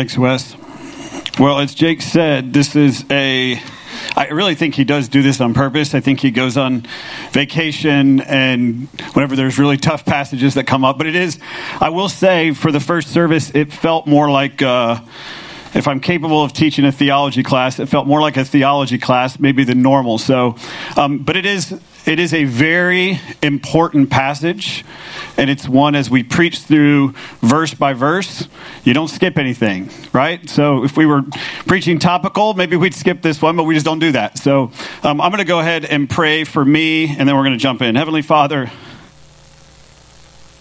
Thanks, Wes. Well, as Jake said, this is I really think he does do this on purpose. I think he goes on vacation and whenever there's really tough passages that come up. But it is, I will say, for the first service, it felt more like, if I'm capable of teaching a theology class, it felt more like a theology class maybe than normal. So, but it is a very important passage, and it's one as we preach through verse by verse, you don't skip anything, right? So if we were preaching topical, maybe we'd skip this one, but we just don't do that. So I'm going to go ahead and pray for me, and then we're going to jump in. Heavenly Father,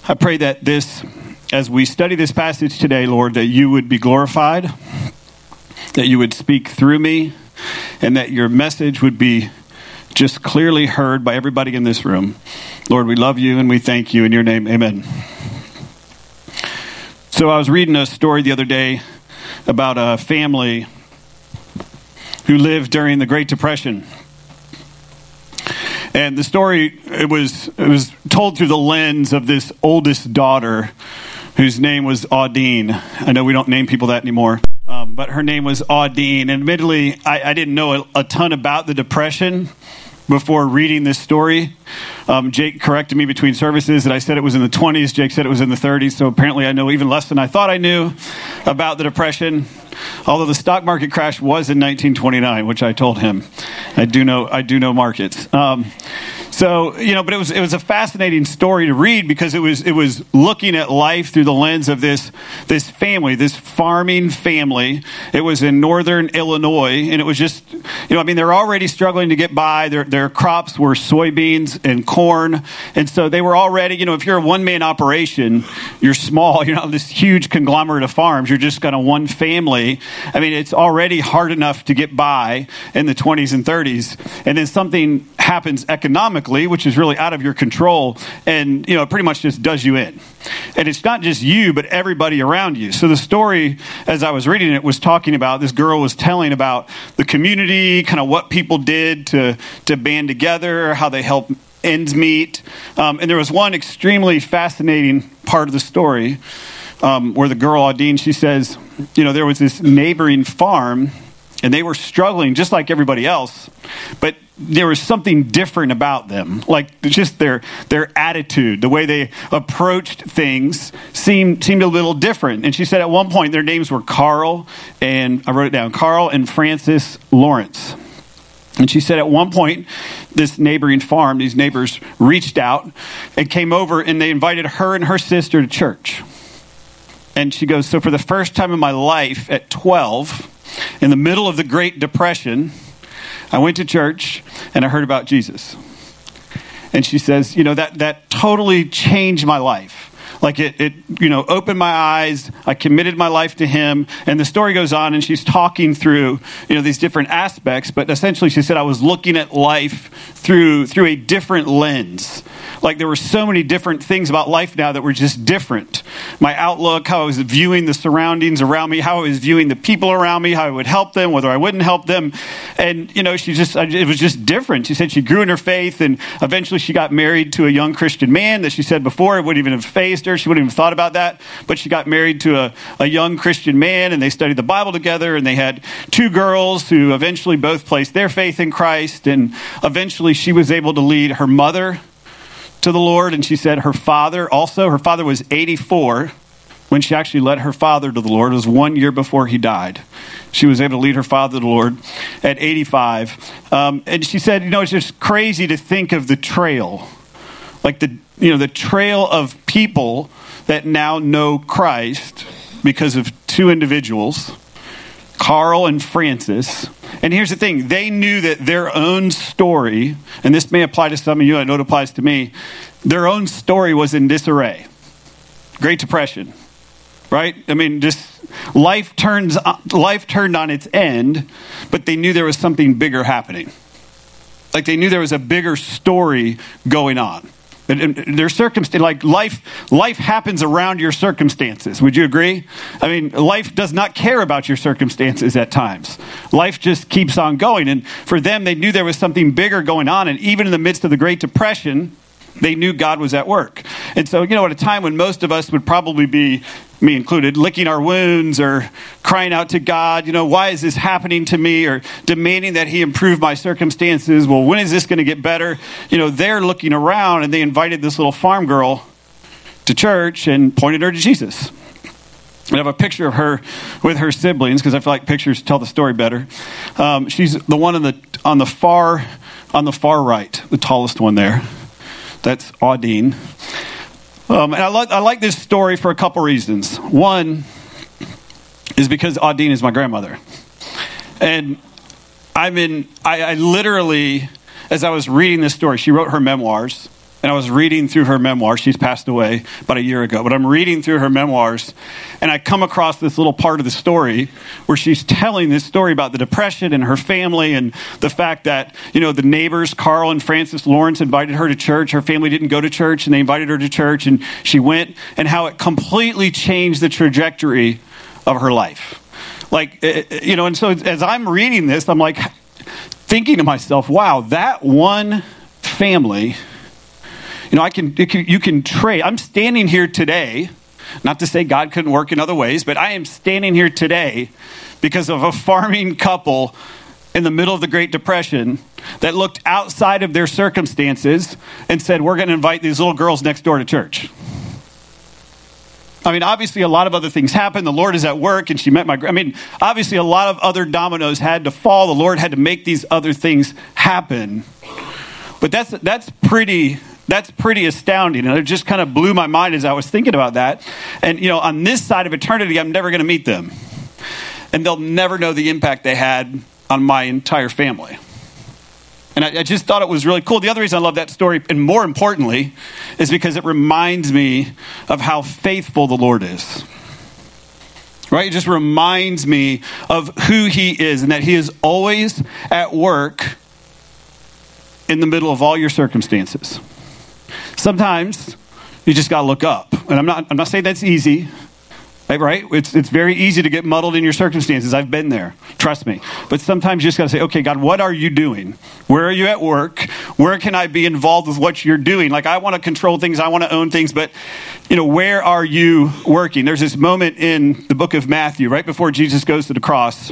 I pray that as we study this passage today, Lord, that you would be glorified, that you would speak through me, and that your message would be just clearly heard by everybody in this room. Lord, we love you and we thank you in your name. Amen. So I was reading a story the other day about a family who lived during the Great Depression. And the story, it was told through the lens of this oldest daughter whose name was Audine. I know we don't name people that anymore, but her name was Audine. And admittedly, I didn't know a ton about the Depression before reading this story. Jake corrected me between services that I said it was in the 20s. Jake said it was in the 30s. So apparently I know even less than I thought I knew about the Depression. Although the stock market crash was in 1929, which I told him. I do know markets. So, you know, but it was a fascinating story to read because it was looking at life through the lens of this family, this farming family. It was in northern Illinois, and it was just, you know, I mean, they're already struggling to get by. Their crops were soybeans and corn, and so they were already, you know, if you're a one-man operation, you're small, you're not this huge conglomerate of farms, you're just kind of one family. I mean, it's already hard enough to get by in the 20s and 30s, and then something happens economically, which is really out of your control, and, you know, it pretty much just does you in. And it's not just you, but everybody around you. So the story, as I was reading it, was talking about, this girl was telling about the community, kind of what people did to band together, how they helped ends meet. And there was one extremely fascinating part of the story where the girl, Audine, she says, you know, there was this neighboring farm, and they were struggling just like everybody else, but there was something different about them. Like, just their attitude, the way they approached things seemed a little different. And she said at one point their names were Carl and Francis Lawrence. And she said at one point, this neighboring farm, these neighbors reached out and came over and they invited her and her sister to church. And she goes, so for the first time in my life at 12, in the middle of the Great Depression, I went to church and I heard about Jesus. And she says, you know, that totally changed my life. Like it, you know, opened my eyes. I committed my life to him. And the story goes on, and she's talking through, you know, these different aspects. But essentially, she said, I was looking at life through a different lens. Like, there were so many different things about life now that were just different. My outlook, how I was viewing the surroundings around me, how I was viewing the people around me, how I would help them, whether I wouldn't help them. And, you know, it was just different. She said she grew in her faith, and eventually she got married to a young Christian man that she said before wouldn't even have faced her. She wouldn't even have thought about that. But she got married to a young Christian man, and they studied the Bible together, and they had two girls who eventually both placed their faith in Christ. And eventually she was able to lead her mother to the Lord, and she said her father also. Her father was 84 when she actually led her father to the Lord. It was 1 year before he died. She was able to lead her father to the Lord at 85. And she said, you know, it's just crazy to think of the trail, like the trail of people that now know Christ because of two individuals, Carl and Francis. And here's the thing, they knew that their own story, and this may apply to some of you, I know it applies to me, their own story was in disarray. Great Depression, right? I mean, just life turned on its end, but they knew there was something bigger happening. Like, they knew there was a bigger story going on. And their circumstance, like life happens around your circumstances. Would you agree? I mean, life does not care about your circumstances at times. Life just keeps on going. And for them, they knew there was something bigger going on. And even in the midst of the Great Depression, They knew God was at work. And so, you know, at a time when most of us would probably be, me included, licking our wounds or crying out to God, you know, why is this happening to me? Or demanding that he improve my circumstances. Well, when is this going to get better? You know, they're looking around, and they invited this little farm girl to church and pointed her to Jesus. I have a picture of her with her siblings because I feel like pictures tell the story better. She's the one on the far right, the tallest one there. That's Audine. And I like this story for a couple reasons. One is because Audine is my grandmother. And I literally, as I was reading this story, she wrote her memoirs, and I was reading through her memoirs. She's passed away about a year ago, but I'm reading through her memoirs, and I come across this little part of the story where she's telling this story about the Depression and her family and the fact that, you know, the neighbors, Carl and Francis Lawrence, invited her to church. Her family didn't go to church, and they invited her to church, and she went, and how it completely changed the trajectory of her life. Like, you know, and so as I'm reading this, I'm like thinking to myself, wow, that one family... You know, you can trade. I'm standing here today, not to say God couldn't work in other ways, but I am standing here today because of a farming couple in the middle of the Great Depression that looked outside of their circumstances and said, we're going to invite these little girls next door to church. I mean, obviously a lot of other things happened. The Lord is at work, and she met my... obviously a lot of other dominoes had to fall. The Lord had to make these other things happen. But that's pretty astounding, and it just kind of blew my mind as I was thinking about that. And, you know, on this side of eternity, I'm never going to meet them, and they'll never know the impact they had on my entire family. And I just thought it was really cool. The other reason I love that story, and more importantly, is because it reminds me of how faithful the Lord is. Right? It just reminds me of who he is, and that he is always at work in the middle of all your circumstances. Sometimes you just got to look up. And I'm not saying that's easy, right? It's very easy to get muddled in your circumstances. I've been there. Trust me. But sometimes you just got to say, okay, God, what are you doing? Where are you at work? Where can I be involved with what you're doing? Like, I want to control things. I want to own things. But, you know, where are you working? There's this moment in the book of Matthew, right before Jesus goes to the cross.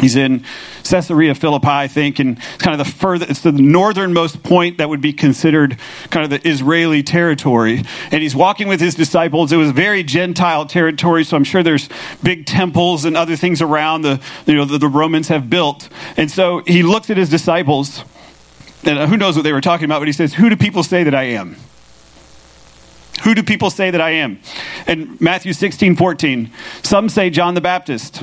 He's in Caesarea Philippi, I think, and it's kind of it's the northernmost point that would be considered kind of the Israeli territory. And he's walking with his disciples. It was very Gentile territory, so I'm sure there's big temples and other things around the Romans have built. And so he looks at his disciples, and who knows what they were talking about, but he says, "Who do people say that I am? Who do people say that I am?" And Matthew 16:14, some say John the Baptist.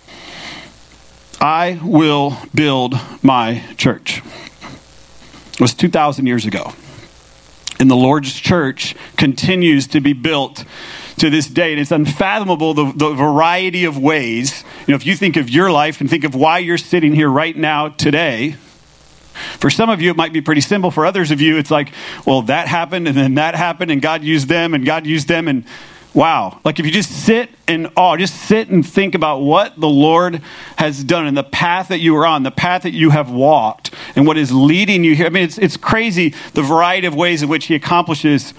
I will build my church. It was 2,000 years ago. And the Lord's church continues to be built to this day. And it's unfathomable, the variety of ways. You know, if you think of your life and think of why you're sitting here right now today, for some of you, it might be pretty simple. For others of you, it's like, well, that happened, and then that happened, and God used them, and God used them, and wow. Like, if you just sit in awe, just sit and think about what the Lord has done and the path that you are on, the path that you have walked, and what is leading you here. I mean, it's crazy, the variety of ways in which he accomplishes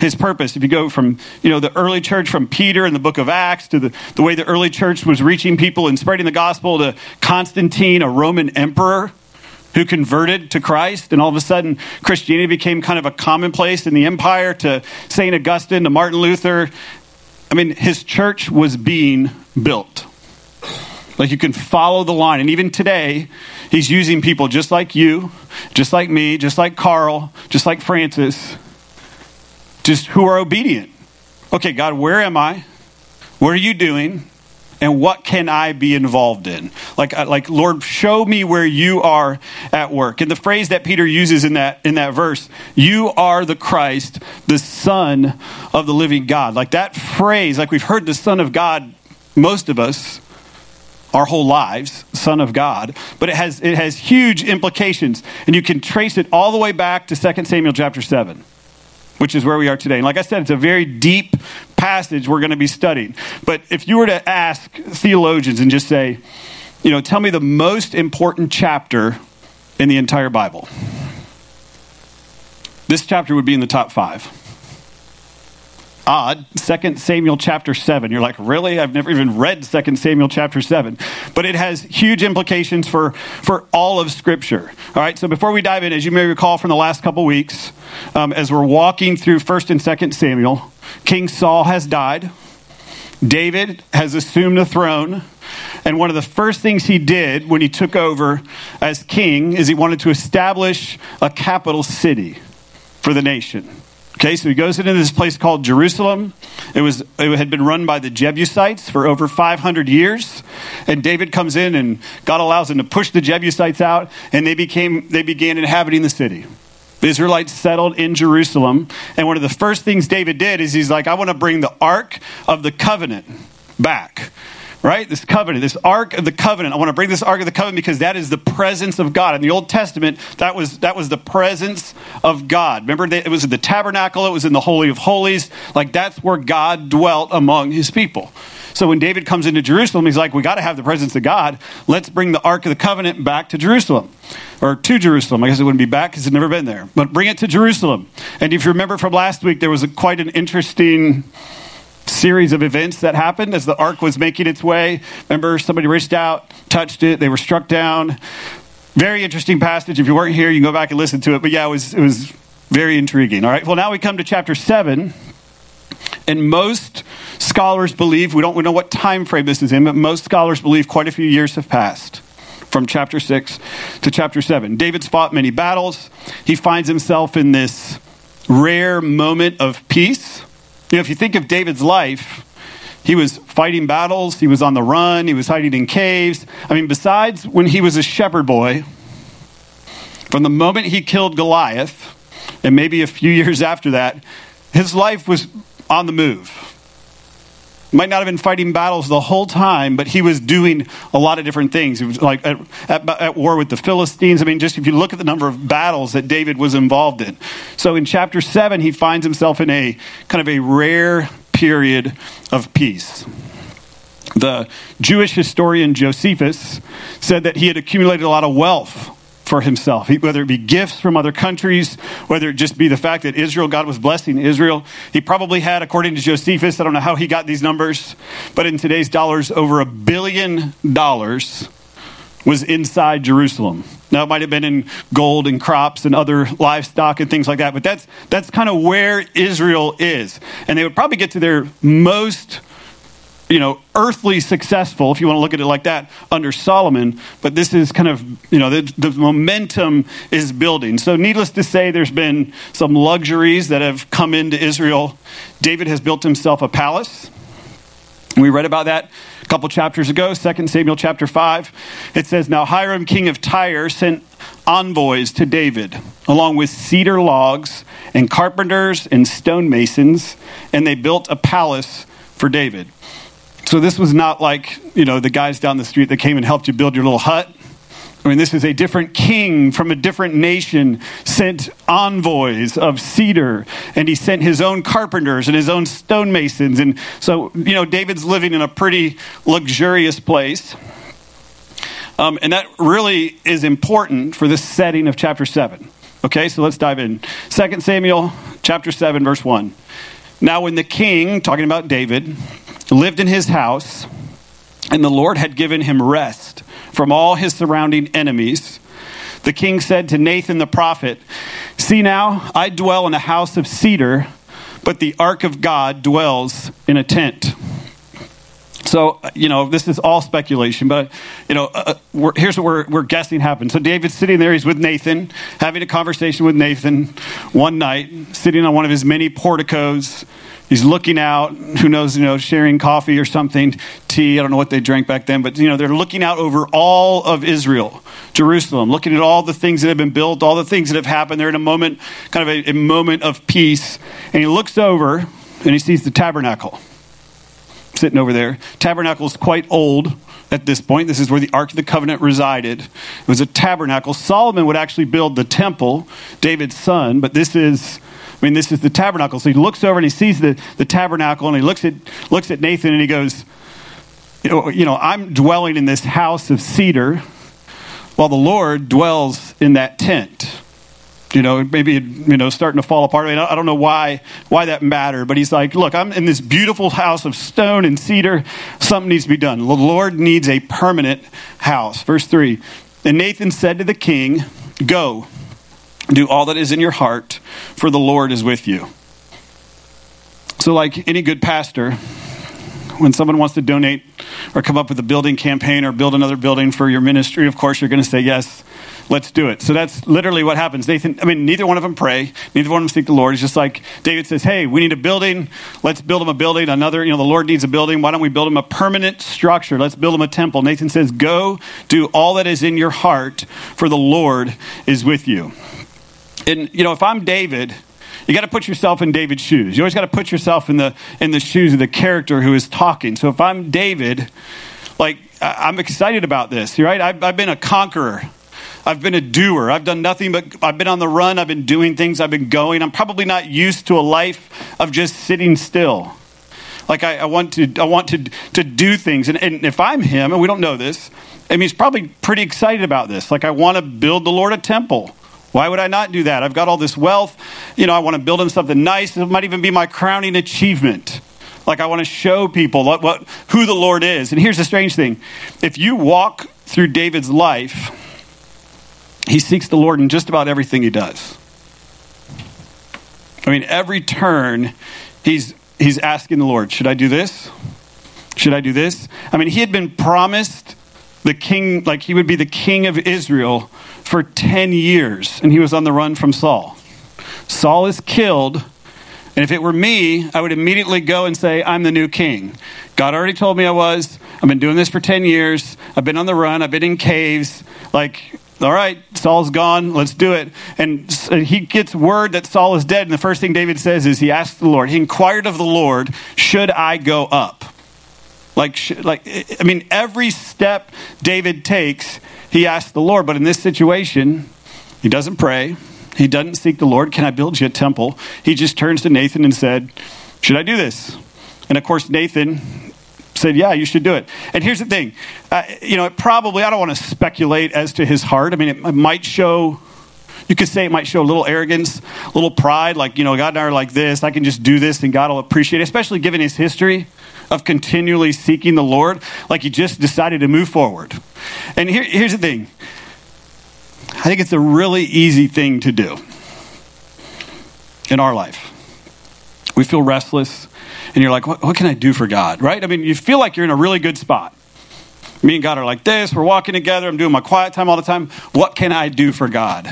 his purpose. If you go from, you know, the early church, from Peter in the book of Acts, to the way the early church was reaching people and spreading the gospel, to Constantine, a Roman emperor who converted to Christ, and all of a sudden Christianity became kind of a commonplace in the empire, to St. Augustine, to Martin Luther. I mean, his church was being built. Like, you can follow the line. And even today, he's using people just like you, just like me, just like Carl, just like Francis, just who are obedient. Okay, God, where am I? What are you doing? and what can I be involved in? Like, Lord, show me where you are at work. And the phrase that Peter uses in that verse, you are the Christ, the Son of the living God. Like that phrase, like we've heard the Son of God, most of us, our whole lives, Son of God, but it has huge implications, and you can trace it all the way back to 2 Samuel chapter 7, which is where we are today. And like I said, it's a very deep passage we're going to be studying. But if you were to ask theologians and just say, you know, tell me the most important chapter in the entire Bible, this chapter would be in the top 5. Odd, 2 Samuel chapter 7. You're like, really? I've never even read 2 Samuel chapter 7. But it has huge implications for all of Scripture. All right, so before we dive in, as you may recall from the last couple weeks, as we're walking through 1 and 2 Samuel, King Saul has died. David has assumed the throne. And one of the first things he did when he took over as king is he wanted to establish a capital city for the nation. Okay, so he goes into this place called Jerusalem. It had been run by the Jebusites for over 500 years. And David comes in and God allows him to push the Jebusites out, and they began inhabiting the city. The Israelites settled in Jerusalem. And one of the first things David did is he's like, I want to bring the Ark of the Covenant back. Right? This covenant, this Ark of the Covenant. I want to bring this Ark of the Covenant because that is the presence of God. In the Old Testament, that was the presence of God. Remember, it was in the tabernacle. It was in the Holy of Holies. Like, that's where God dwelt among his people. So when David comes into Jerusalem, he's like, we got to have the presence of God. Let's bring the Ark of the Covenant back to Jerusalem. Or to Jerusalem. I guess it wouldn't be back because it's never been there. But bring it to Jerusalem. And if you remember from last week, there was quite an interesting series of events that happened as the ark was making its way. Remember, somebody reached out, touched it, they were struck down. Very interesting passage. If you weren't here, you can go back and listen to it. But yeah, it was very intriguing. All right, well, now we come to chapter 7, and most scholars believe, we don't know what time frame this is in, but most scholars believe quite a few years have passed from chapter 6 to chapter 7. David's fought many battles. He finds himself in this rare moment of peace. You know, if you think of David's life, he was fighting battles, he was on the run, he was hiding in caves. I mean, besides when he was a shepherd boy, from the moment he killed Goliath, and maybe a few years after that, his life was on the move. Might not have been fighting battles the whole time, but he was doing a lot of different things. He was like at war with the Philistines. I mean, just if you look at the number of battles that David was involved in. So in chapter 7, he finds himself in a kind of a rare period of peace. The Jewish historian Josephus said that he had accumulated a lot of wealth for himself, whether it be gifts from other countries, whether it just be the fact that Israel, God was blessing Israel. He probably had, according to Josephus, I don't know how he got these numbers, but in today's dollars, over $1 billion was inside Jerusalem. Now, it might have been in gold and crops and other livestock and things like that, but that's kind of where Israel is. And they would probably get to their most, you know, earthly successful, if you want to look at it like that, under Solomon. But this is kind of, you know, the momentum is building. So needless to say, there's been some luxuries that have come into Israel. David has built himself a palace. We read about that a couple chapters ago, 2 Samuel chapter 5. It says, now Hiram, king of Tyre, sent envoys to David, along with cedar logs and carpenters and stonemasons, and they built a palace for David. So this was not like, you know, the guys down the street that came and helped you build your little hut. I mean, this is a different king from a different nation, sent envoys of cedar, and he sent his own carpenters and his own stonemasons. And so, you know, David's living in a pretty luxurious place. And that really is important for this setting of chapter 7. Okay, so let's dive in. 2 Samuel chapter 7, verse 1. Now when the king, talking about David, lived in his house, and the Lord had given him rest from all his surrounding enemies, the king said to Nathan the prophet, see now, I dwell in a house of cedar, but the ark of God dwells in a tent. So, you know, this is all speculation, but, you know, here's what we're guessing happened. So David's sitting there. He's with Nathan, having a conversation with Nathan one night, sitting on one of his many porticos. He's looking out, who knows, you know, sharing coffee or something, tea. I don't know what they drank back then, but, you know, they're looking out over all of Israel, Jerusalem, looking at all the things that have been built, all the things that have happened. They're in a moment, kind of a moment of peace. And he looks over and he sees the tabernacle sitting over there. Tabernacle is quite old at this point. This is where the Ark of the Covenant resided. It was a tabernacle. Solomon would actually build the temple, David's son, but this is the tabernacle. So he looks over and he sees the tabernacle, and he looks at Nathan and he goes, you know, I'm dwelling in this house of cedar while the Lord dwells in that tent. You know, maybe, you know, starting to fall apart. I mean, I don't know why that mattered, but he's like, look, I'm in this beautiful house of stone and cedar. Something needs to be done. The Lord needs a permanent house. Verse 3, and Nathan said to the king, go, do all that is in your heart, for the Lord is with you. So like any good pastor, when someone wants to donate or come up with a building campaign or build another building for your ministry, of course, you're going to say, yes, let's do it. So that's literally what happens. Nathan, neither one of them pray. Neither one of them seek the Lord. It's just like David says, hey, we need a building. Let's build him a building. Another, you know, the Lord needs a building. Why don't we build him a permanent structure? Let's build him a temple. Nathan says, go do all that is in your heart, for the Lord is with you. And, you know, if I'm David, you got to put yourself in David's shoes. You always got to put yourself in the shoes of the character who is talking. So if I'm David, like, I'm excited about this, right? I've been a conqueror. I've been a doer. I've done nothing but I've been on the run. I've been doing things. I've been going. I'm probably not used to a life of just sitting still. Like I want to do things. And if I'm him, and we don't know this, I mean, he's probably pretty excited about this. Like, I want to build the Lord a temple. Why would I not do that? I've got all this wealth. You know, I want to build him something nice. It might even be my crowning achievement. Like, I want to show people who the Lord is. And here's the strange thing. If you walk through David's life, he seeks the Lord in just about everything he does. I mean, every turn, he's asking the Lord, should I do this? Should I do this? I mean, he had been promised the king, like he would be the king of Israel for 10 years, and he was on the run from Saul. Saul is killed, and if it were me, I would immediately go and say, I'm the new king. God already told me I was. I've been doing this for 10 years. I've been on the run. I've been in caves. Like, all right, Saul's gone. Let's do it. And he gets word that Saul is dead, and the first thing David says is he asked the Lord. He inquired of the Lord, should I go up? Like, I mean, every step David takes, he asks the Lord. But in this situation, he doesn't pray. He doesn't seek the Lord. Can I build you a temple? He just turns to Nathan and said, should I do this? And of course, Nathan said, yeah, you should do it. And here's the thing. You know, it probably, I don't want to speculate as to his heart. I mean, it might show, you could say it might show a little arrogance, a little pride. Like, you know, God and I are like this. I can just do this and God will appreciate it, especially given his history of continually seeking the Lord. Like, he just decided to move forward. And here's the thing. I think it's a really easy thing to do in our life. We feel restless, and you're like, what can I do for God, right? I mean, you feel like you're in a really good spot. Me and God are like this. We're walking together. I'm doing my quiet time all the time. What can I do for God?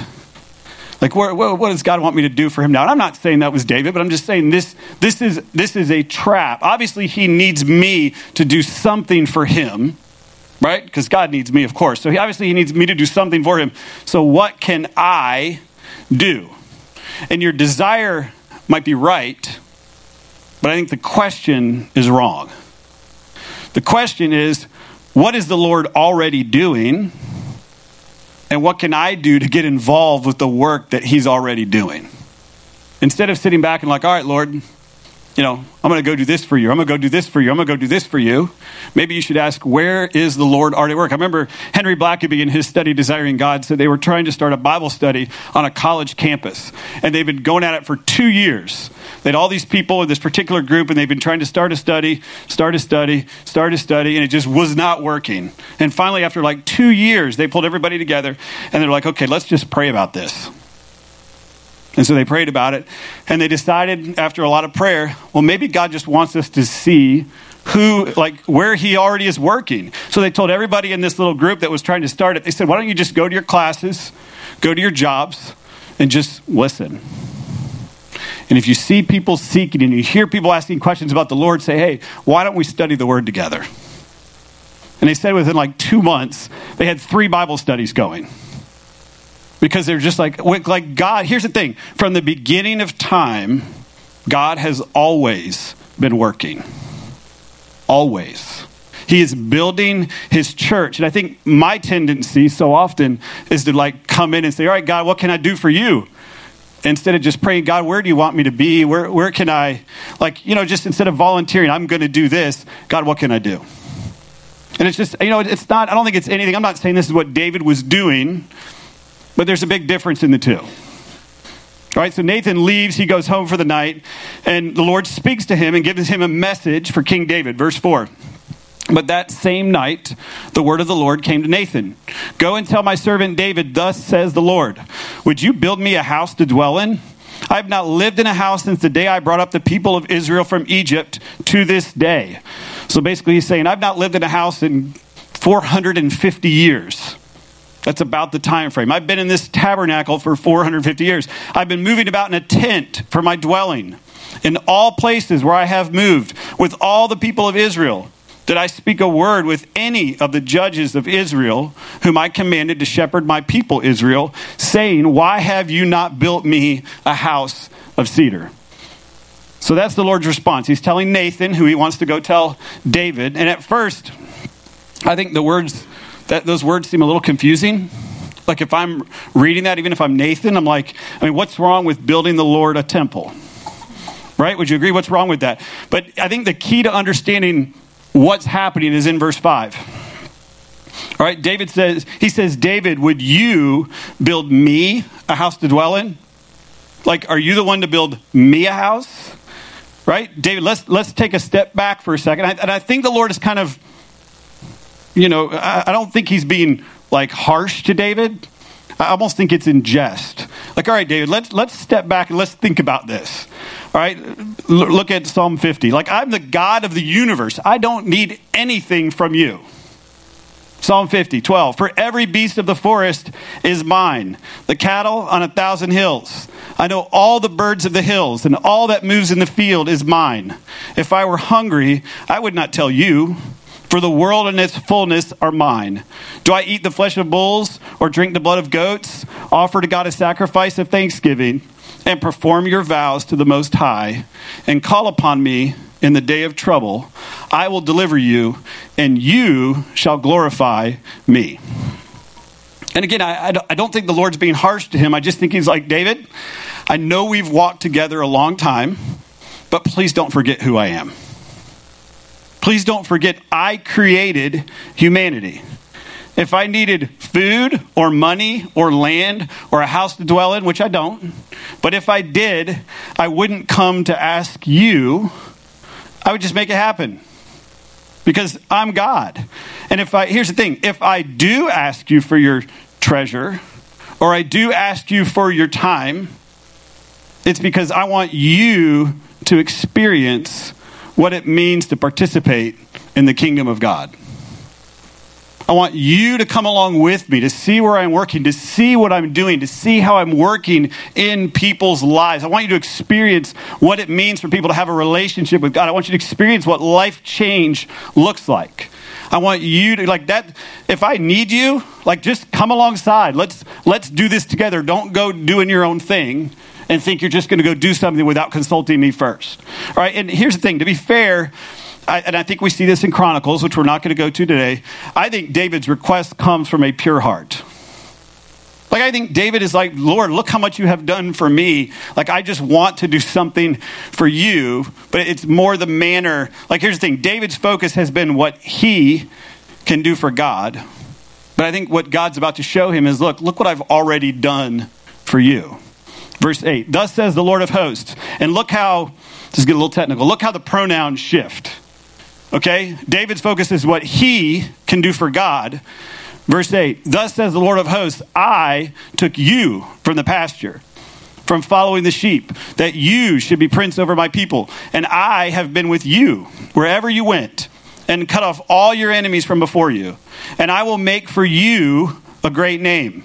Like, what does God want me to do for him now? And I'm not saying that was David, but I'm just saying this is a trap. Obviously, he needs me to do something for him, right? Because God needs me, of course. So he needs me to do something for him. So what can I do? And your desire might be right, but I think the question is wrong. The question is, what is the Lord already doing? And what can I do to get involved with the work that he's already doing? Instead of sitting back and like, all right, Lord, you know, I'm going to go do this for you. I'm going to go do this for you. I'm going to go do this for you. Maybe you should ask, where is the Lord already at work? I remember Henry Blackaby in his study, Desiring God, said they were trying to start a Bible study on a college campus. And they've been going at it for 2 years. They had all these people in this particular group, and they've been trying to start a study, and it just was not working. And finally, after like 2 years, they pulled everybody together, and they're like, okay, let's just pray about this. And so they prayed about it, and they decided after a lot of prayer, well, maybe God just wants us to see who, like, where he already is working. So they told everybody in this little group that was trying to start it, they said, why don't you just go to your classes, go to your jobs, and just listen. And if you see people seeking and you hear people asking questions about the Lord, say, hey, why don't we study the Word together? And they said within like 2 months, they had 3 Bible studies going. Because they're just like God, here's the thing. From the beginning of time, God has always been working. Always. He is building his church. And I think my tendency so often is to like come in and say, all right, God, what can I do for you? Instead of just praying, God, where do you want me to be? Where can I, like, you know, just instead of volunteering, I'm going to do this. God, what can I do? And it's just, you know, it's not, I don't think it's anything. I'm not saying this is what David was doing, but there's a big difference in the two. All right, so Nathan leaves, he goes home for the night, and the Lord speaks to him and gives him a message for King David. Verse 4. But that same night, the word of the Lord came to Nathan. Go and tell my servant David, thus says the Lord, would you build me a house to dwell in? I have not lived in a house since the day I brought up the people of Israel from Egypt to this day. So basically he's saying, I've not lived in a house in 450 years. That's about the time frame. I've been in this tabernacle for 450 years. I've been moving about in a tent for my dwelling. In all places where I have moved with all the people of Israel, did I speak a word with any of the judges of Israel, whom I commanded to shepherd my people Israel, saying, why have you not built me a house of cedar? So that's the Lord's response. He's telling Nathan, who he wants to go tell David. And at first, I think the words, that those words seem a little confusing. Like if I'm reading that, even if I'm Nathan, I'm like, I mean, what's wrong with building the Lord a temple? Right? Would you agree? What's wrong with that? But I think the key to understanding what's happening is in verse 5. All right, David says, he says, David, would you build me a house to dwell in? Like, are you the one to build me a house? Right? David, let's take a step back for a second. And I think the Lord is kind of, you know, I don't think he's being like harsh to David. I almost think it's in jest. Like, all right, David, let's step back and let's think about this. All right, look at Psalm 50. Like, I'm the God of the universe. I don't need anything from you. Psalm 50, 12. For every beast of the forest is mine, the cattle on 1,000 hills. I know all the birds of the hills, and all that moves in the field is mine. If I were hungry, I would not tell you, for the world and its fullness are mine. Do I eat the flesh of bulls or drink the blood of goats? Offer to God a sacrifice of thanksgiving and perform your vows to the Most High and call upon me in the day of trouble. I will deliver you and you shall glorify me. And again, I don't think the Lord's being harsh to him. I just think he's like, David, I know we've walked together a long time, but please don't forget who I am. Please don't forget, I created humanity. If I needed food or money or land or a house to dwell in, which I don't, but if I did, I wouldn't come to ask you. I would just make it happen because I'm God. And here's the thing, if I do ask you for your treasure or I do ask you for your time, it's because I want you to experience what it means to participate in the kingdom of God. I want you to come along with me, to see where I'm working, to see what I'm doing, to see how I'm working in people's lives. I want you to experience what it means for people to have a relationship with God. I want you to experience what life change looks like. I want you to, like that, if I need you, like just come alongside. Let's do this together. Don't go doing your own thing and think you're just going to go do something without consulting me first. All right, and here's the thing. To be fair, I think we see this in Chronicles, which we're not going to go to today. I think David's request comes from a pure heart. Like, I think David is like, Lord, look how much you have done for me. Like, I just want to do something for you, but it's more the manner. Like, here's the thing. David's focus has been what he can do for God. But I think what God's about to show him is, look what I've already done for you. Verse 8, thus says the Lord of hosts. And look how, just get a little technical, look how the pronouns shift. Okay? David's focus is what he can do for God. Verse 8, thus says the Lord of hosts, I took you from the pasture, from following the sheep, that you should be prince over my people, and I have been with you wherever you went, and cut off all your enemies from before you, and I will make for you a great name."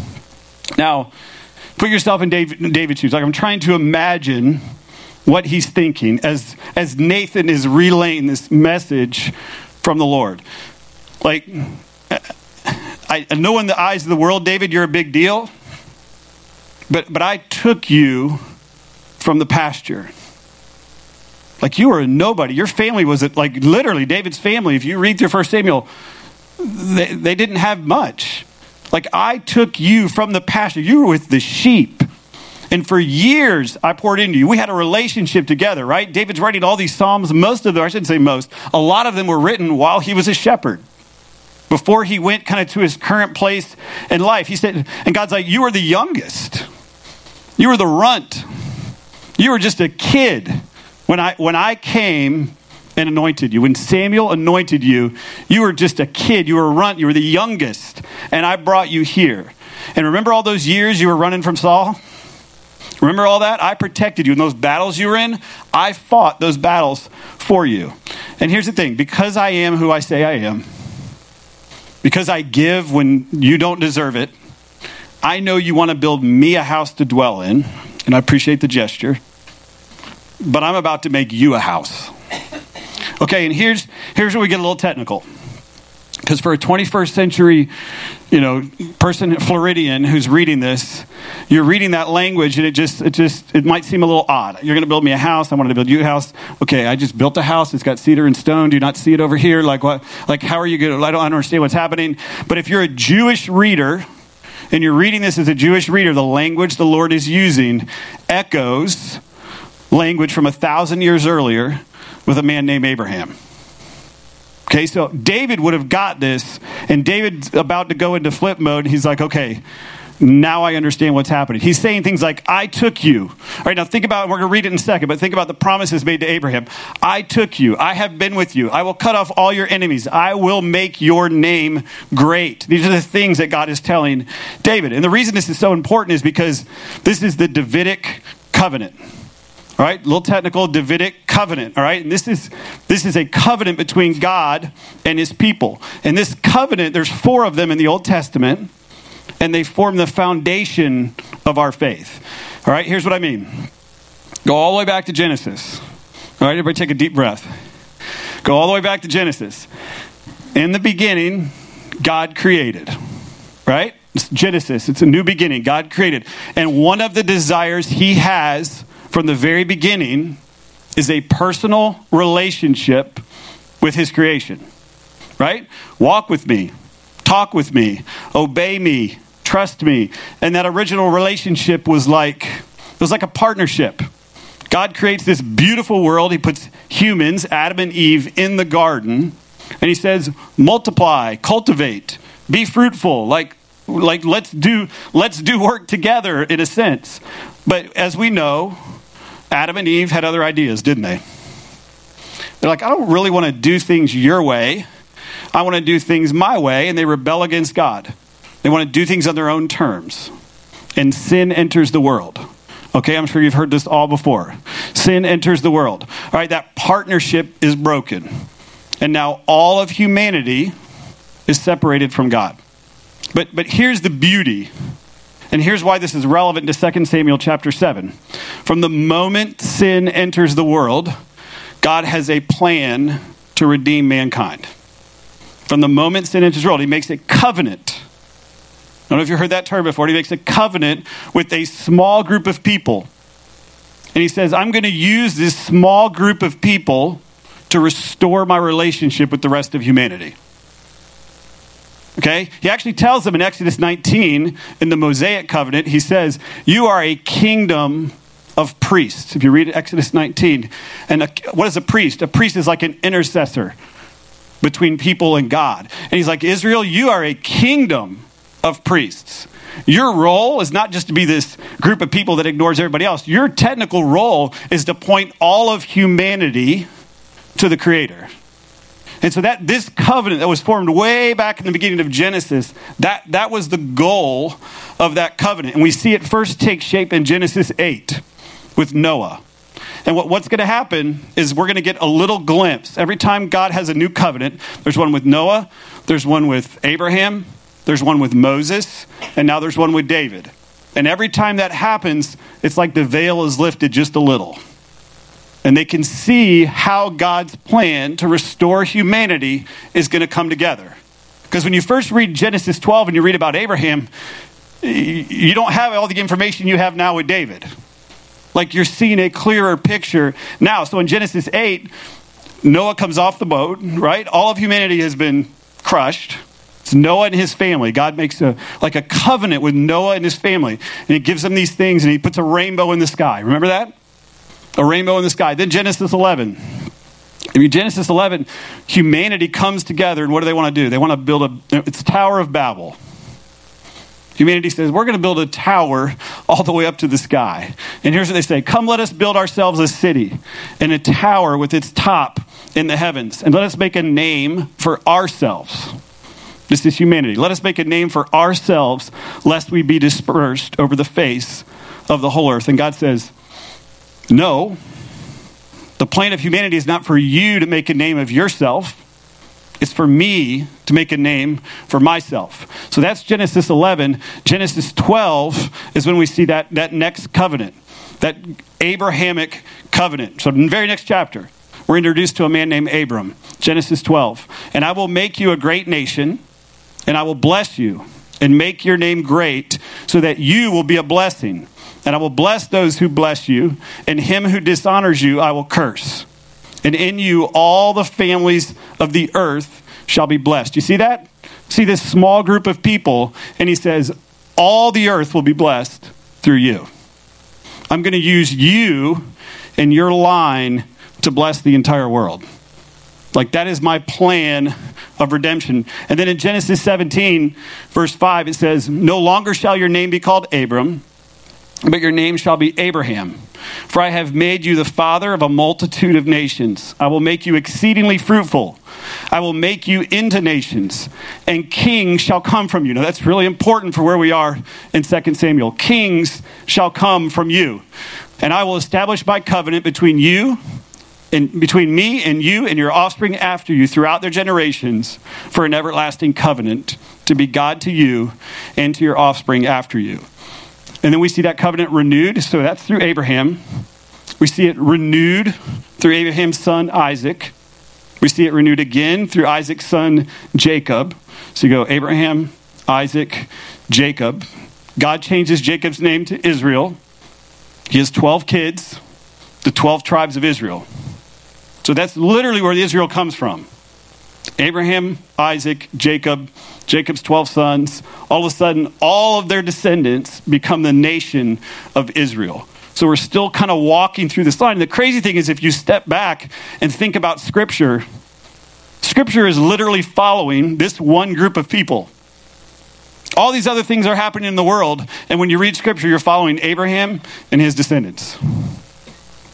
Now, put yourself in David's shoes. Like, I'm trying to imagine what he's thinking as Nathan is relaying this message from the Lord. Like, I know in the eyes of the world, David, you're a big deal. But I took you from the pasture. Like, you were a nobody. Your family was, like, literally David's family. If you read through 1 Samuel, they didn't have much. Like, I took you from the pasture. You were with the sheep. And for years, I poured into you. We had a relationship together, right? David's writing all these Psalms. Most of them, I shouldn't say most, a lot of them were written while he was a shepherd, before he went kind of to his current place in life. He said, and God's like, you were the youngest. You were the runt. You were just a kid when I came and anointed you. When Samuel anointed you, you were just a kid. You were a runt. You were the youngest. And I brought you here. And remember all those years you were running from Saul? Remember all that? I protected you in those battles you were in. I fought those battles for you. And here's the thing. Because I am who I say I am, because I give when you don't deserve it, I know you want to build me a house to dwell in, and I appreciate the gesture, but I'm about to make you a house. Okay, and here's where we get a little technical. Because for a 21st century, person, Floridian, who's reading this, you're reading that language and it might seem a little odd. You're going to build me a house. I wanted to build you a house. Okay, I just built a house. It's got cedar and stone. Do you not see it over here? Like, what? Like, how are you going to, I don't understand what's happening. But if you're a Jewish reader and you're reading this as a Jewish reader, the language the Lord is using echoes language from 1,000 years earlier with a man named Abraham. Okay, so David would have got this, and David's about to go into flip mode. He's like, okay, now I understand what's happening. He's saying things like, I took you. All right, now think about, we're going to read it in a second, but think about the promises made to Abraham. I took you. I have been with you. I will cut off all your enemies. I will make your name great. These are the things that God is telling David. And the reason this is so important is because this is the Davidic covenant. All right, little technical, Davidic covenant. All right, and this is a covenant between God and his people. And this covenant, there's four of them in the Old Testament, and they form the foundation of our faith. All right, here's what I mean. Go all the way back to Genesis. All right, everybody take a deep breath. Go all the way back to Genesis. In the beginning, God created, right? It's Genesis, it's a new beginning. God created. And one of the desires he has from the very beginning is a personal relationship with his creation, right? Walk with me, talk with me, obey me, trust me. And that original relationship was like, it was like a partnership. God creates this beautiful world. He puts humans, Adam and Eve, in the garden. And he says, multiply, cultivate, be fruitful. Like let's do work together in a sense. But as we know, Adam and Eve had other ideas, didn't they? They're like, I don't really want to do things your way. I want to do things my way. And they rebel against God. They want to do things on their own terms. And sin enters the world. Okay, I'm sure you've heard this all before. Sin enters the world. All right, that partnership is broken. And now all of humanity is separated from God. But here's the beauty. And here's why this is relevant to 2 Samuel chapter 7. From the moment sin enters the world, God has a plan to redeem mankind. From the moment sin enters the world, he makes a covenant. I don't know if you heard that term before. He makes a covenant with a small group of people. And he says, I'm going to use this small group of people to restore my relationship with the rest of humanity. Okay? He actually tells them in Exodus 19, in the Mosaic covenant, he says, you are a kingdom of priests. If you read Exodus 19. And what is a priest? A priest is like an intercessor between people and God. And he's like, Israel, you are a kingdom of priests. Your role is not just to be this group of people that ignores everybody else. Your technical role is to point all of humanity to the Creator. And so that this covenant that was formed way back in the beginning of Genesis, that was the goal of that covenant. And we see it first take shape in Genesis 8 with Noah. And what's going to happen is we're going to get a little glimpse. Every time God has a new covenant, there's one with Noah, there's one with Abraham, there's one with Moses, and now there's one with David. And every time that happens, it's like the veil is lifted just a little. And they can see how God's plan to restore humanity is going to come together. Because when you first read Genesis 12 and you read about Abraham, you don't have all the information you have now with David. Like you're seeing a clearer picture now. So in Genesis 8, Noah comes off the boat, right? All of humanity has been crushed. It's Noah and his family. God makes a covenant with Noah and his family. And he gives them these things and he puts a rainbow in the sky. Remember that? A rainbow in the sky. Then Genesis 11. In Genesis 11, humanity comes together. And what do they want to do? They want to build it's Tower of Babel. Humanity says, we're going to build a tower all the way up to the sky. And here's what they say. Come, let us build ourselves a city and a tower with its top in the heavens. And let us make a name for ourselves. This is humanity. Let us make a name for ourselves, lest we be dispersed over the face of the whole earth. And God says, no, the plan of humanity is not for you to make a name of yourself. It's for me to make a name for myself. So that's Genesis 11. Genesis 12 is when we see that next covenant, that Abrahamic covenant. So in the very next chapter, we're introduced to a man named Abram, Genesis 12. And I will make you a great nation, and I will bless you and make your name great so that you will be a blessing. And I will bless those who bless you, and him who dishonors you I will curse. And in you all the families of the earth shall be blessed. You see that? See this small group of people, and he says, all the earth will be blessed through you. I'm going to use you and your line to bless the entire world. Like that is my plan of redemption. And then in Genesis 17, verse 5, it says, no longer shall your name be called Abram, but your name shall be Abraham, for I have made you the father of a multitude of nations. I will make you exceedingly fruitful. I will make you into nations, and kings shall come from you. Now, that's really important for where we are in 2 Samuel. Kings shall come from you, and I will establish my covenant between me and you and your offspring after you throughout their generations for an everlasting covenant to be God to you and to your offspring after you. And then we see that covenant renewed. So that's through Abraham. We see it renewed through Abraham's son, Isaac. We see it renewed again through Isaac's son, Jacob. So you go Abraham, Isaac, Jacob. God changes Jacob's name to Israel. He has 12 kids, the 12 tribes of Israel. So that's literally where Israel comes from. Abraham, Isaac, Jacob, Jacob's 12 sons, all of a sudden, all of their descendants become the nation of Israel. So we're still kind of walking through this line. And the crazy thing is if you step back and think about Scripture, Scripture is literally following this one group of people. All these other things are happening in the world. And when you read Scripture, you're following Abraham and his descendants.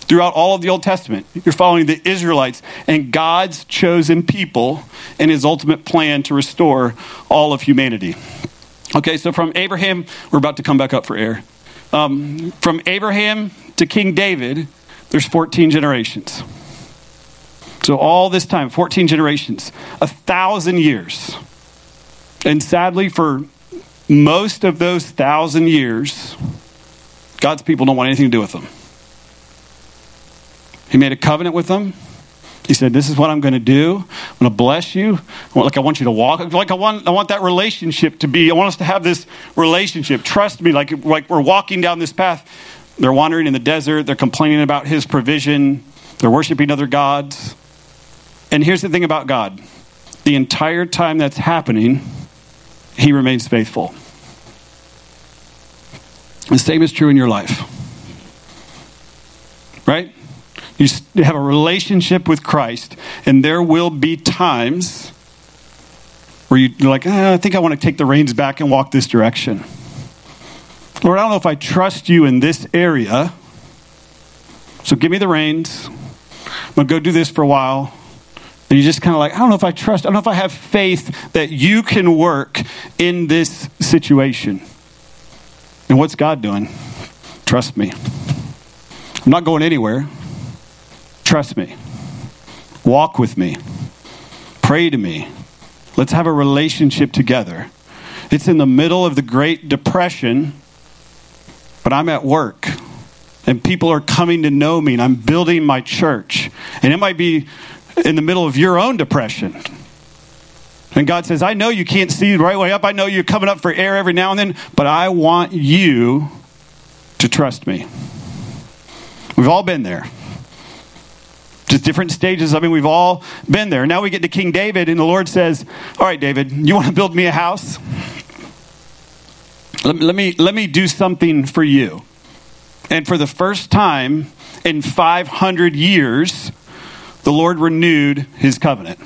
Throughout all of the Old Testament, you're following the Israelites and God's chosen people and his ultimate plan to restore all of humanity. Okay, so from Abraham, we're about to come back up for air. From Abraham to King David, there's 14 generations. So all this time, 14 generations, 1,000 years. And sadly, for most of those 1,000 years, God's people don't want anything to do with them. He made a covenant with them. He said, this is what I'm going to do. I'm going to bless you. I want you to walk. I want that relationship to be, I want us to have this relationship. Trust me, like we're walking down this path. They're wandering in the desert. They're complaining about his provision. They're worshiping other gods. And here's the thing about God. The entire time that's happening, He remains faithful. The same is true in your life. Right? You have a relationship with Christ, and there will be times where you're like, I think I want to take the reins back and walk this direction. Lord, I don't know if I trust you in this area, so give me the reins. I'm going to go do this for a while. And you're just kind of like, I don't know if I trust. I don't know if I have faith that you can work in this situation. And what's God doing? Trust me. I'm not going anywhere. Trust me. Walk with me. Pray to me. Let's have a relationship together. It's in the middle of the Great Depression, but I'm at work. And people are coming to know me, and I'm building my church. And it might be in the middle of your own depression. And God says, I know you can't see the right way up. I know you're coming up for air every now and then, but I want you to trust me. We've all been there. Just different stages. I mean, we've all been there. Now we get to King David, and the Lord says, all right, David, you want to build me a house? Let me do something for you. And for the first time in 500 years, the Lord renewed his covenant.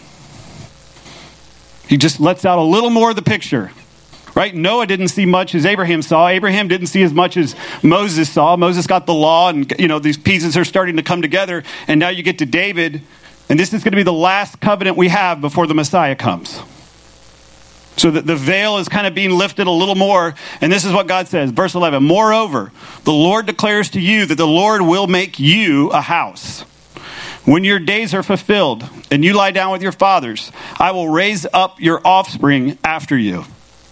He just lets out a little more of the picture, right? Noah didn't see much as Abraham saw. Abraham didn't see as much as Moses saw. Moses got the law, and these pieces are starting to come together. And now you get to David, and this is going to be the last covenant we have before the Messiah comes. So the veil is kind of being lifted a little more. And this is what God says, verse 11. Moreover, the Lord declares to you that the Lord will make you a house. When your days are fulfilled and you lie down with your fathers, I will raise up your offspring after you,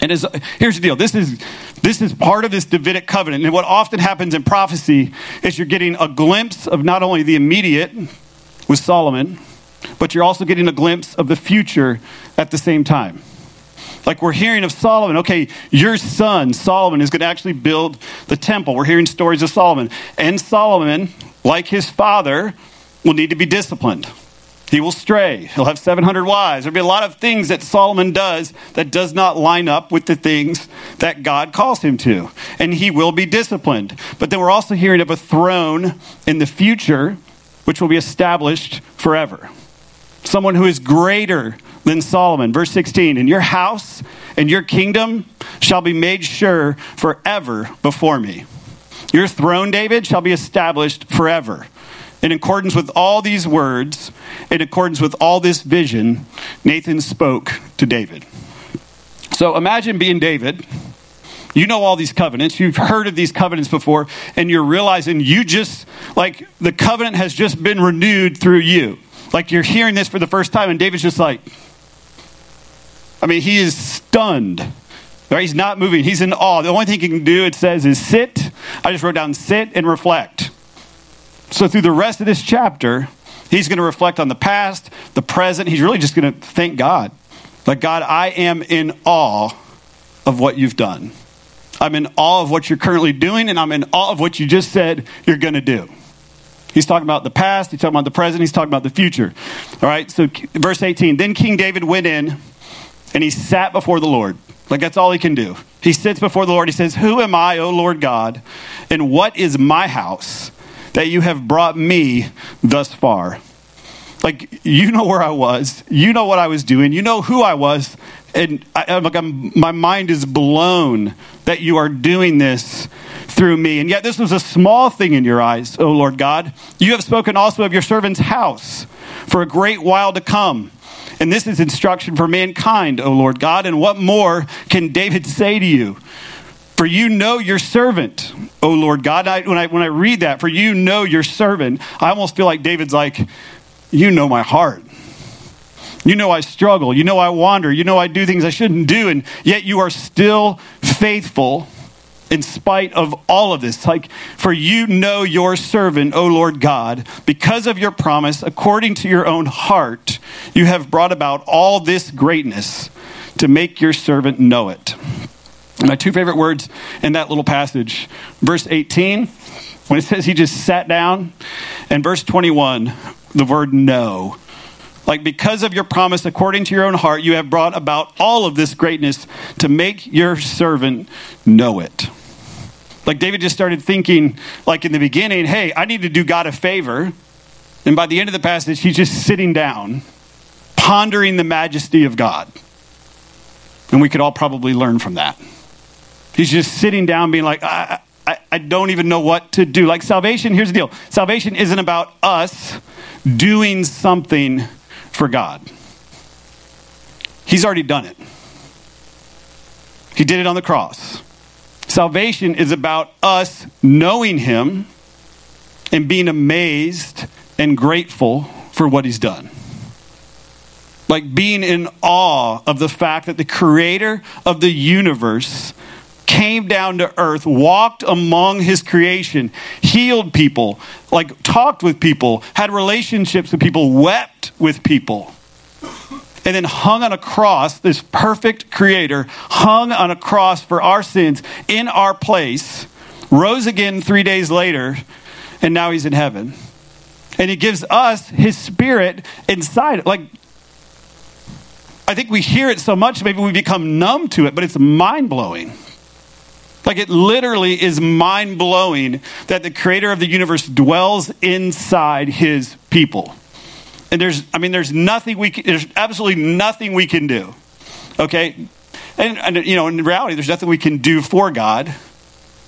And here's the deal. This is part of this Davidic covenant. And what often happens in prophecy is you're getting a glimpse of not only the immediate with Solomon, but you're also getting a glimpse of the future at the same time. Like we're hearing of Solomon, okay, your son, Solomon, is going to actually build the temple. We're hearing stories of Solomon. And Solomon, like his father, will need to be disciplined. He will stray. He'll have 700 wives. There'll be a lot of things that Solomon does that does not line up with the things that God calls him to. And he will be disciplined. But then we're also hearing of a throne in the future, which will be established forever. Someone who is greater than Solomon. Verse 16, and your house and your kingdom shall be made sure forever before me. Your throne, David, shall be established forever. In accordance with all these words, in accordance with all this vision, Nathan spoke to David. So imagine being David. You know all these covenants. You've heard of these covenants before, and you're realizing the covenant has just been renewed through you. Like you're hearing this for the first time, and David's just like, he is stunned. Right? He's not moving. He's in awe. The only thing he can do, it says, is sit. I just wrote down sit and reflect. So through the rest of this chapter, he's going to reflect on the past, the present. He's really just going to thank God. Like, God, I am in awe of what you've done. I'm in awe of what you're currently doing, and I'm in awe of what you just said you're going to do. He's talking about the past, he's talking about the present, he's talking about the future. All right, so verse 18, then King David went in and he sat before the Lord. Like, that's all he can do. He sits before the Lord. He says, who am I, O Lord God, and what is my house that you have brought me thus far? Like, you know where I was, you know what I was doing, you know who I was, and my mind is blown that you are doing this through me. And yet this was a small thing in your eyes, O Lord God. You have spoken also of your servant's house for a great while to come. And this is instruction for mankind, O Lord God. And what more can David say to you? For you know your servant, O Lord God. When I read that, for you know your servant, I almost feel like David's like, you know my heart. You know I struggle. You know I wander. You know I do things I shouldn't do. And yet you are still faithful in spite of all of this. Like, for you know your servant, O Lord God, because of your promise, according to your own heart, you have brought about all this greatness to make your servant know it. My two favorite words in that little passage, verse 18, when it says he just sat down, and verse 21, the word know. Like, because of your promise, according to your own heart, you have brought about all of this greatness to make your servant know it. Like, David just started thinking, like in the beginning, hey, I need to do God a favor. And by the end of the passage, he's just sitting down, pondering the majesty of God. And we could all probably learn from that. He's just sitting down being like, I don't even know what to do. Like, salvation, here's the deal. Salvation isn't about us doing something for God. He's already done it. He did it on the cross. Salvation is about us knowing him and being amazed and grateful for what he's done. Like, being in awe of the fact that the creator of the universe came down to earth, walked among his creation, healed people, like talked with people, had relationships with people, wept with people, and then hung on a cross. This perfect creator hung on a cross for our sins in our place, rose again 3 days later, and now he's in heaven. And he gives us his spirit inside. Like, I think we hear it so much, maybe we become numb to it, but it's mind-blowing. Like, it literally is mind-blowing that the creator of the universe dwells inside his people. And there's absolutely nothing we can do. Okay? And you know, in reality, there's nothing we can do for God,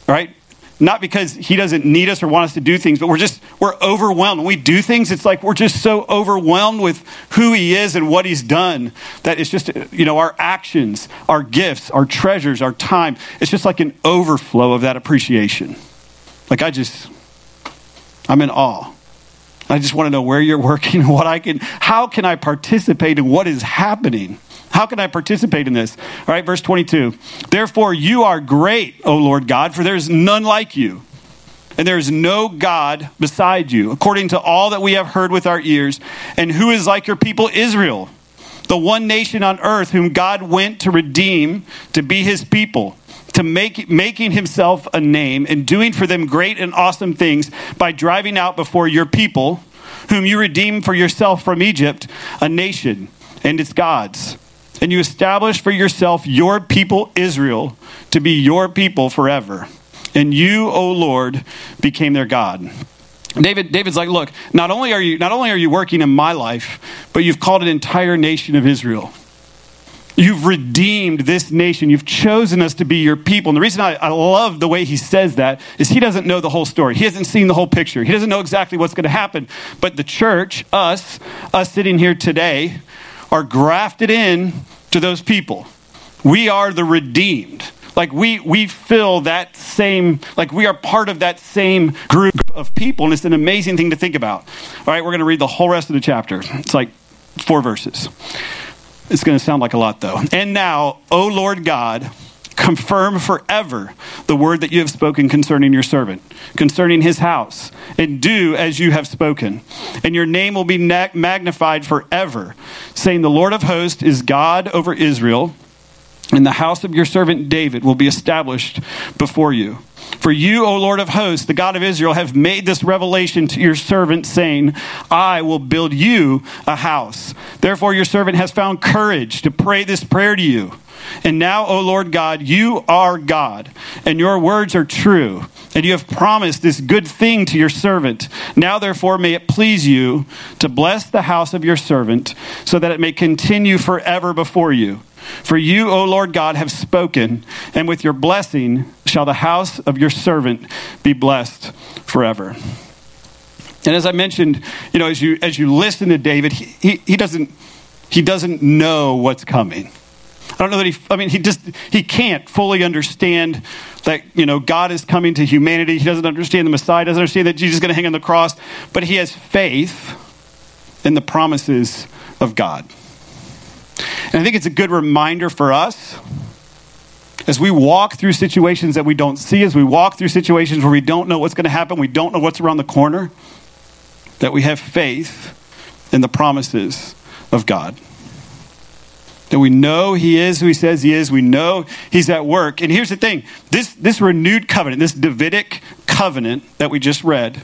right? Not because he doesn't need us or want us to do things, but we're overwhelmed. When we do things, it's like we're just so overwhelmed with who he is and what he's done that it's just, you know, our actions, our gifts, our treasures, our time. It's just like an overflow of that appreciation. Like, I'm in awe. I just want to know where you're working and how can I participate in what is happening? How can I participate in this? All right, verse 22. Therefore, you are great, O Lord God, for there is none like you, and there is no God beside you, according to all that we have heard with our ears. And who is like your people Israel, the one nation on earth whom God went to redeem to be his people, to making himself a name and doing for them great and awesome things by driving out before your people, whom you redeemed for yourself from Egypt, a nation and its gods. And you establish for yourself your people Israel to be your people forever. And you, O Lord, became their God. David's like, look, not only are you working in my life, but you've called an entire nation of Israel. You've redeemed this nation. You've chosen us to be your people. And the reason I love the way he says that is he doesn't know the whole story. He hasn't seen the whole picture. He doesn't know exactly what's going to happen. But the church, us sitting here today, are grafted in to those people. We are the redeemed. Like, we fill that same, like, we are part of that same group of people, and it's an amazing thing to think about. All right, we're going to read the whole rest of the chapter. It's like 4 verses. It's going to sound like a lot, though. And now, O Lord God, confirm forever the word that you have spoken concerning your servant, concerning his house, and do as you have spoken. And your name will be magnified forever, saying, the Lord of hosts is God over Israel, and the house of your servant David will be established before you. For you, O Lord of hosts, the God of Israel, have made this revelation to your servant, saying, I will build you a house. Therefore, your servant has found courage to pray this prayer to you. And now, O Lord God, you are God, and your words are true, and you have promised this good thing to your servant. Now, therefore, may it please you to bless the house of your servant, so that it may continue forever before you. For you, O Lord God, have spoken, and with your blessing shall the house of your servant be blessed forever. And as I mentioned, you know, as you listen to David, he doesn't know what's coming. I don't know that he can't fully understand that, you know, God is coming to humanity. He doesn't understand the Messiah, doesn't understand that Jesus is going to hang on the cross, but he has faith in the promises of God. And I think it's a good reminder for us As we walk through situations that we don't see, as we walk through situations where we don't know what's going to happen, we don't know what's around the corner, that we have faith in the promises of God. That we know he is who he says he is. We know he's at work. And here's the thing. This renewed covenant, this Davidic covenant that we just read,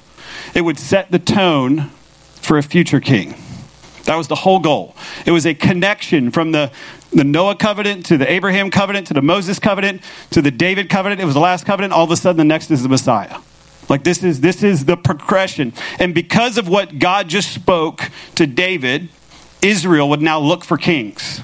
it would set the tone for a future king. That was the whole goal. It was a connection from the Noah covenant to the Abraham covenant to the Moses covenant to the David covenant. It was the last covenant. All of a sudden, the next is the Messiah. Like this is the progression. And because of what God just spoke to David, Israel would now look for kings.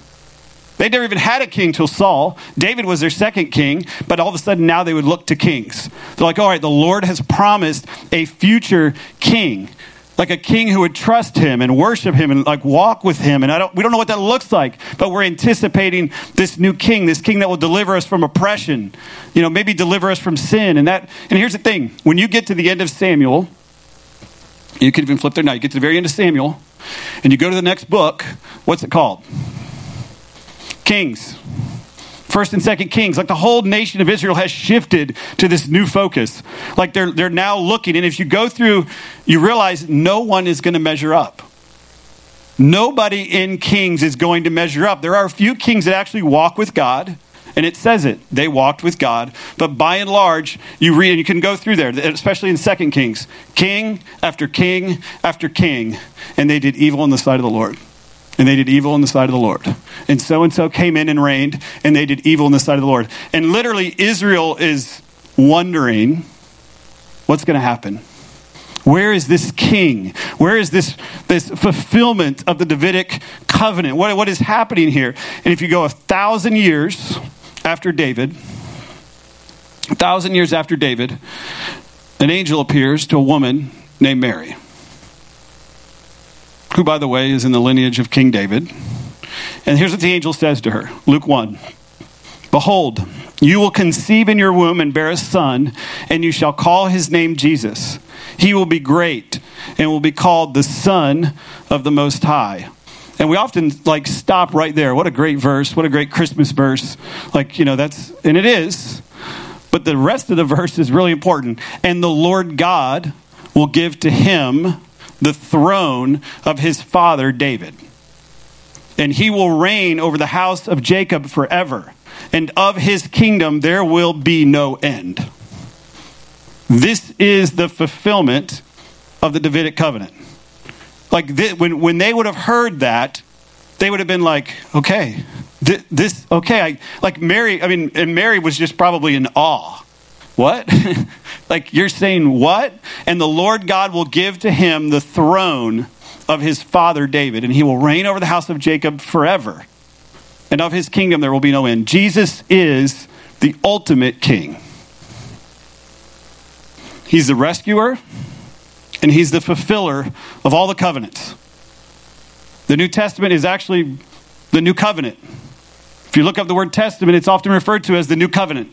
They never even had a king till Saul. David was their second king, but all of a sudden now they would look to kings. They're like, all right, the Lord has promised a future king, like a king who would trust him and worship him and like walk with him. And we don't know what that looks like, but we're anticipating this new king, this king that will deliver us from oppression, maybe deliver us from sin. And here's the thing, when you get to the end of Samuel, you can even flip there now, you get to the very end of Samuel and you go to the next book, what's it called? Kings, 1st and 2nd Kings, like the whole nation of Israel has shifted to this new focus. Like they're now looking, and if you go through, you realize no one is going to measure up. Nobody in Kings is going to measure up. There are a few kings that actually walk with God, and it says it, they walked with God. But by and large, you read, and you can go through there, especially in 2nd Kings, king after king after king, and they did evil in the sight of the Lord. And they did evil in the sight of the Lord. And so came in and reigned, and they did evil in the sight of the Lord. And literally, Israel is wondering, what's going to happen? Where is this king? Where is this fulfillment of the Davidic covenant? What is happening here? And if you go 1,000 years after David, 1,000 years after David, an angel appears to a woman named Mary, who, by the way, is in the lineage of King David. And here's what the angel says to her, Luke 1. Behold, you will conceive in your womb and bear a son, and you shall call his name Jesus. He will be great and will be called the Son of the Most High. And we often stop right there. What a great verse. What a great Christmas verse. And it is. But the rest of the verse is really important. And the Lord God will give to him the throne of his father David. And he will reign over the house of Jacob forever. And of his kingdom there will be no end. This is the fulfillment of the Davidic covenant. When they would have heard that, they would have been like, okay, Mary was just probably in awe. What? You're saying what? And the Lord God will give to him the throne of his father David, and he will reign over the house of Jacob forever. And of his kingdom there will be no end. Jesus is the ultimate king. He's the rescuer, and he's the fulfiller of all the covenants. The New Testament is actually the new covenant. If you look up the word testament, it's often referred to as the new covenant.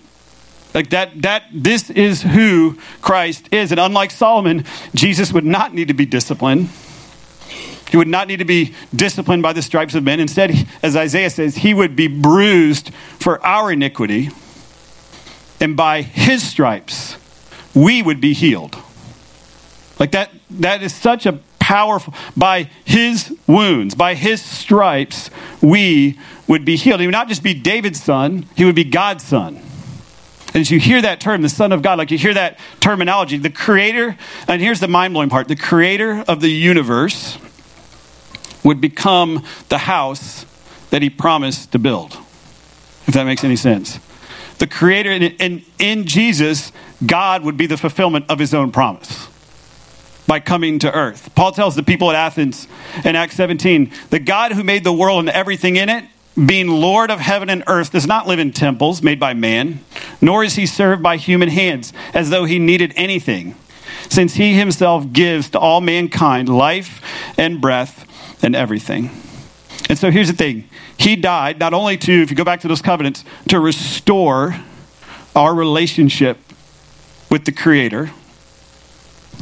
This is who Christ is. And unlike Solomon, Jesus would not need to be disciplined. He would not need to be disciplined by the stripes of men. Instead, as Isaiah says, he would be bruised for our iniquity, and by his stripes, we would be healed. That is such a powerful, by his wounds, by his stripes, we would be healed. He would not just be David's son, he would be God's son. And as you hear that term, the Son of God, you hear that terminology, the creator, and here's the mind-blowing part, the creator of the universe would become the house that he promised to build, if that makes any sense. The creator, and in Jesus, God would be the fulfillment of his own promise by coming to earth. Paul tells the people at Athens in Acts 17, the God who made the world and everything in it, being Lord of heaven and earth, does not live in temples made by man, nor is he served by human hands as though he needed anything, since he himself gives to all mankind life and breath and everything. And so here's the thing. He died not only to, if you go back to those covenants, to restore our relationship with the Creator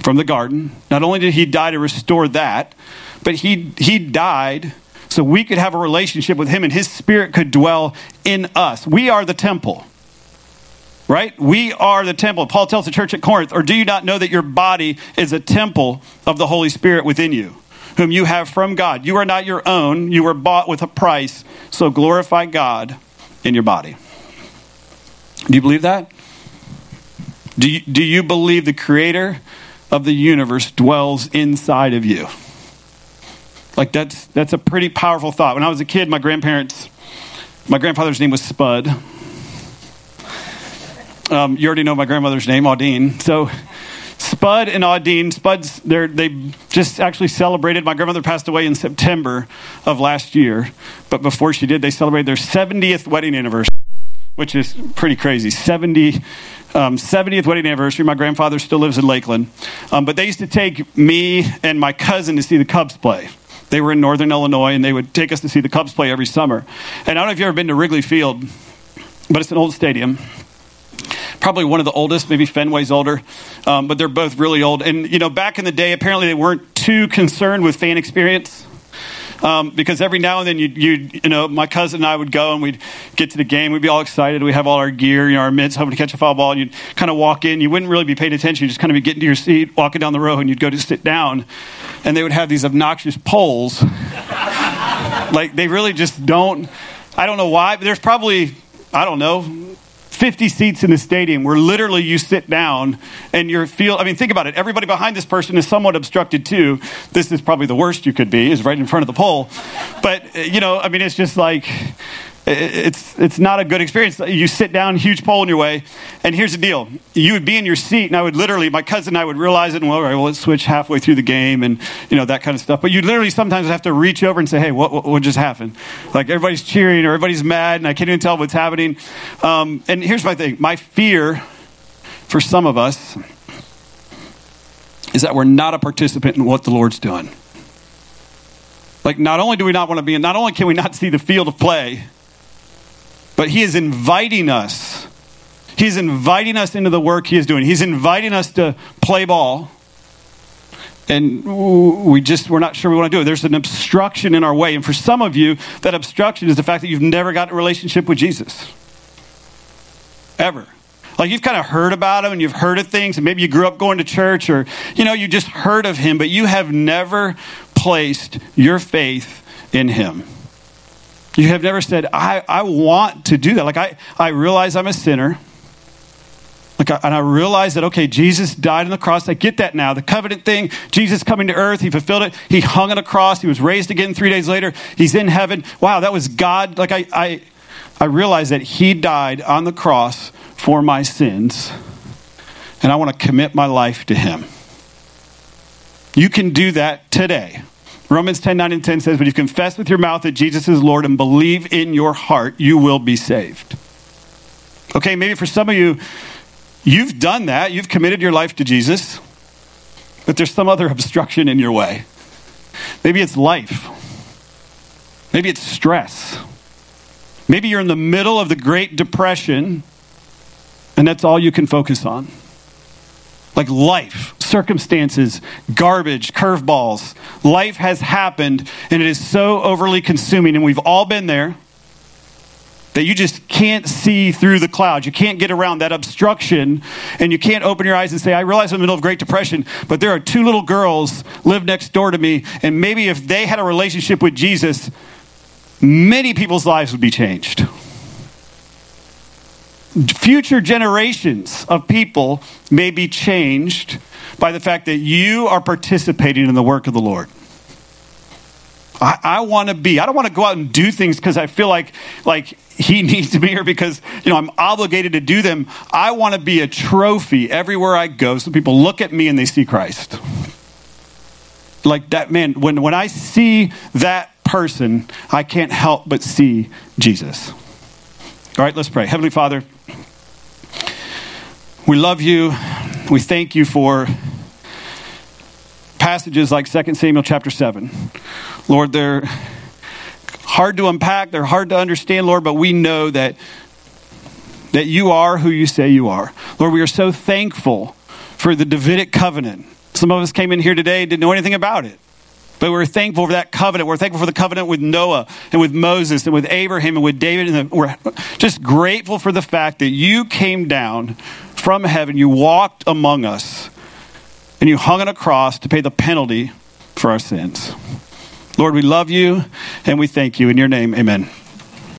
from the garden. Not only did he die to restore that, but he died so we could have a relationship with him and his spirit could dwell in us. We are the temple. right? We are the temple. Paul tells the church at Corinth, or do you not know that your body is a temple of the Holy Spirit within you, whom you have from God? You are not your own. You were bought with a price. So glorify God in your body. Do you believe that? Do you believe the creator of the universe dwells inside of you? Like that's a pretty powerful thought. When I was a kid, my grandfather's name was Spud. You already know my grandmother's name, Audine. So Spud and Audine, Spud's, they just actually celebrated. My grandmother passed away in September of last year, but before she did, they celebrated their 70th wedding anniversary, which is pretty crazy. 70th wedding anniversary. My grandfather still lives in Lakeland. But they used to take me and my cousin to see the Cubs play. They were in Northern Illinois, and they would take us to see the Cubs play every summer. And I don't know if you've ever been to Wrigley Field, but it's an old stadium. Probably one of the oldest, maybe Fenway's older, but they're both really old. And, you know, back in the day, apparently they weren't too concerned with fan experience. Because every now and then, you know, my cousin and I would go and we'd get to the game. We'd be all excited. We'd have all our gear, you know, our mitts, hoping to catch a foul ball. And you'd kind of walk in. You wouldn't really be paying attention. You'd just kind of be getting to your seat, walking down the row, and you'd go to sit down. And they would have these obnoxious poles. Like, they really just don't. I don't know why, but there's probably, 50 seats in the stadium where literally you sit down and you feel, think about it. Everybody behind this person is somewhat obstructed too. This is probably the worst you could be, is right in front of the pole. But, it's just like, it's not a good experience. You sit down, huge pole in your way. And here's the deal. You would be in your seat and I would literally, my cousin and I would realize it. And all right, let's switch halfway through the game and, that kind of stuff. But you literally sometimes have to reach over and say, hey, what just happened? Like everybody's cheering or everybody's mad and I can't even tell what's happening. And here's my thing. My fear for some of us is that we're not a participant in what the Lord's doing. Like not only do we not want to be in, not only can we not see the field of play, but he is inviting us. He's inviting us into the work he is doing. He's inviting us to play ball. And we're not sure we want to do it. There's an obstruction in our way. And for some of you, that obstruction is the fact that you've never gotten a relationship with Jesus. Ever. Like you've kind of heard about him and you've heard of things. And maybe you grew up going to church or, you just heard of him. But you have never placed your faith in him. You have never said, I want to do that. Like, I realize I'm a sinner. Like, I realize that, okay, Jesus died on the cross. I get that now. The covenant thing, Jesus coming to earth, he fulfilled it. He hung on a cross. He was raised again 3 days later. He's in heaven. Wow, that was God. Like, I realize that he died on the cross for my sins. And I want to commit my life to him. You can do that today. Romans 10:9-10 says, but if you confess with your mouth that Jesus is Lord and believe in your heart, you will be saved. Okay, maybe for some of you, you've done that. You've committed your life to Jesus, but there's some other obstruction in your way. Maybe it's life. Maybe it's stress. Maybe you're in the middle of the Great Depression and that's all you can focus on. Like life, circumstances, garbage, curveballs. Life has happened and it is so overly consuming and we've all been there that you just can't see through the clouds. You can't get around that obstruction and you can't open your eyes and say, I realize I'm in the middle of Great Depression, but there are two little girls live next door to me and maybe if they had a relationship with Jesus, many people's lives would be changed. Future generations of people may be changed by the fact that you are participating in the work of the Lord. I want to be. I don't want to go out and do things because I feel like he needs me or because I'm obligated to do them. I want to be a trophy everywhere I go so people look at me and they see Christ. Like that man, when I see that person, I can't help but see Jesus. All right, let's pray. Heavenly Father, we love you. We thank you for passages like 2 Samuel chapter 7. Lord, they're hard to unpack. They're hard to understand, Lord, but we know that you are who you say you are. Lord, we are so thankful for the Davidic covenant. Some of us came in here today and didn't know anything about it. But we're thankful for that covenant. We're thankful for the covenant with Noah and with Moses and with Abraham and with David. And we're just grateful for the fact that you came down from heaven. You walked among us and you hung on a cross to pay the penalty for our sins. Lord, we love you and we thank you. In your name, amen.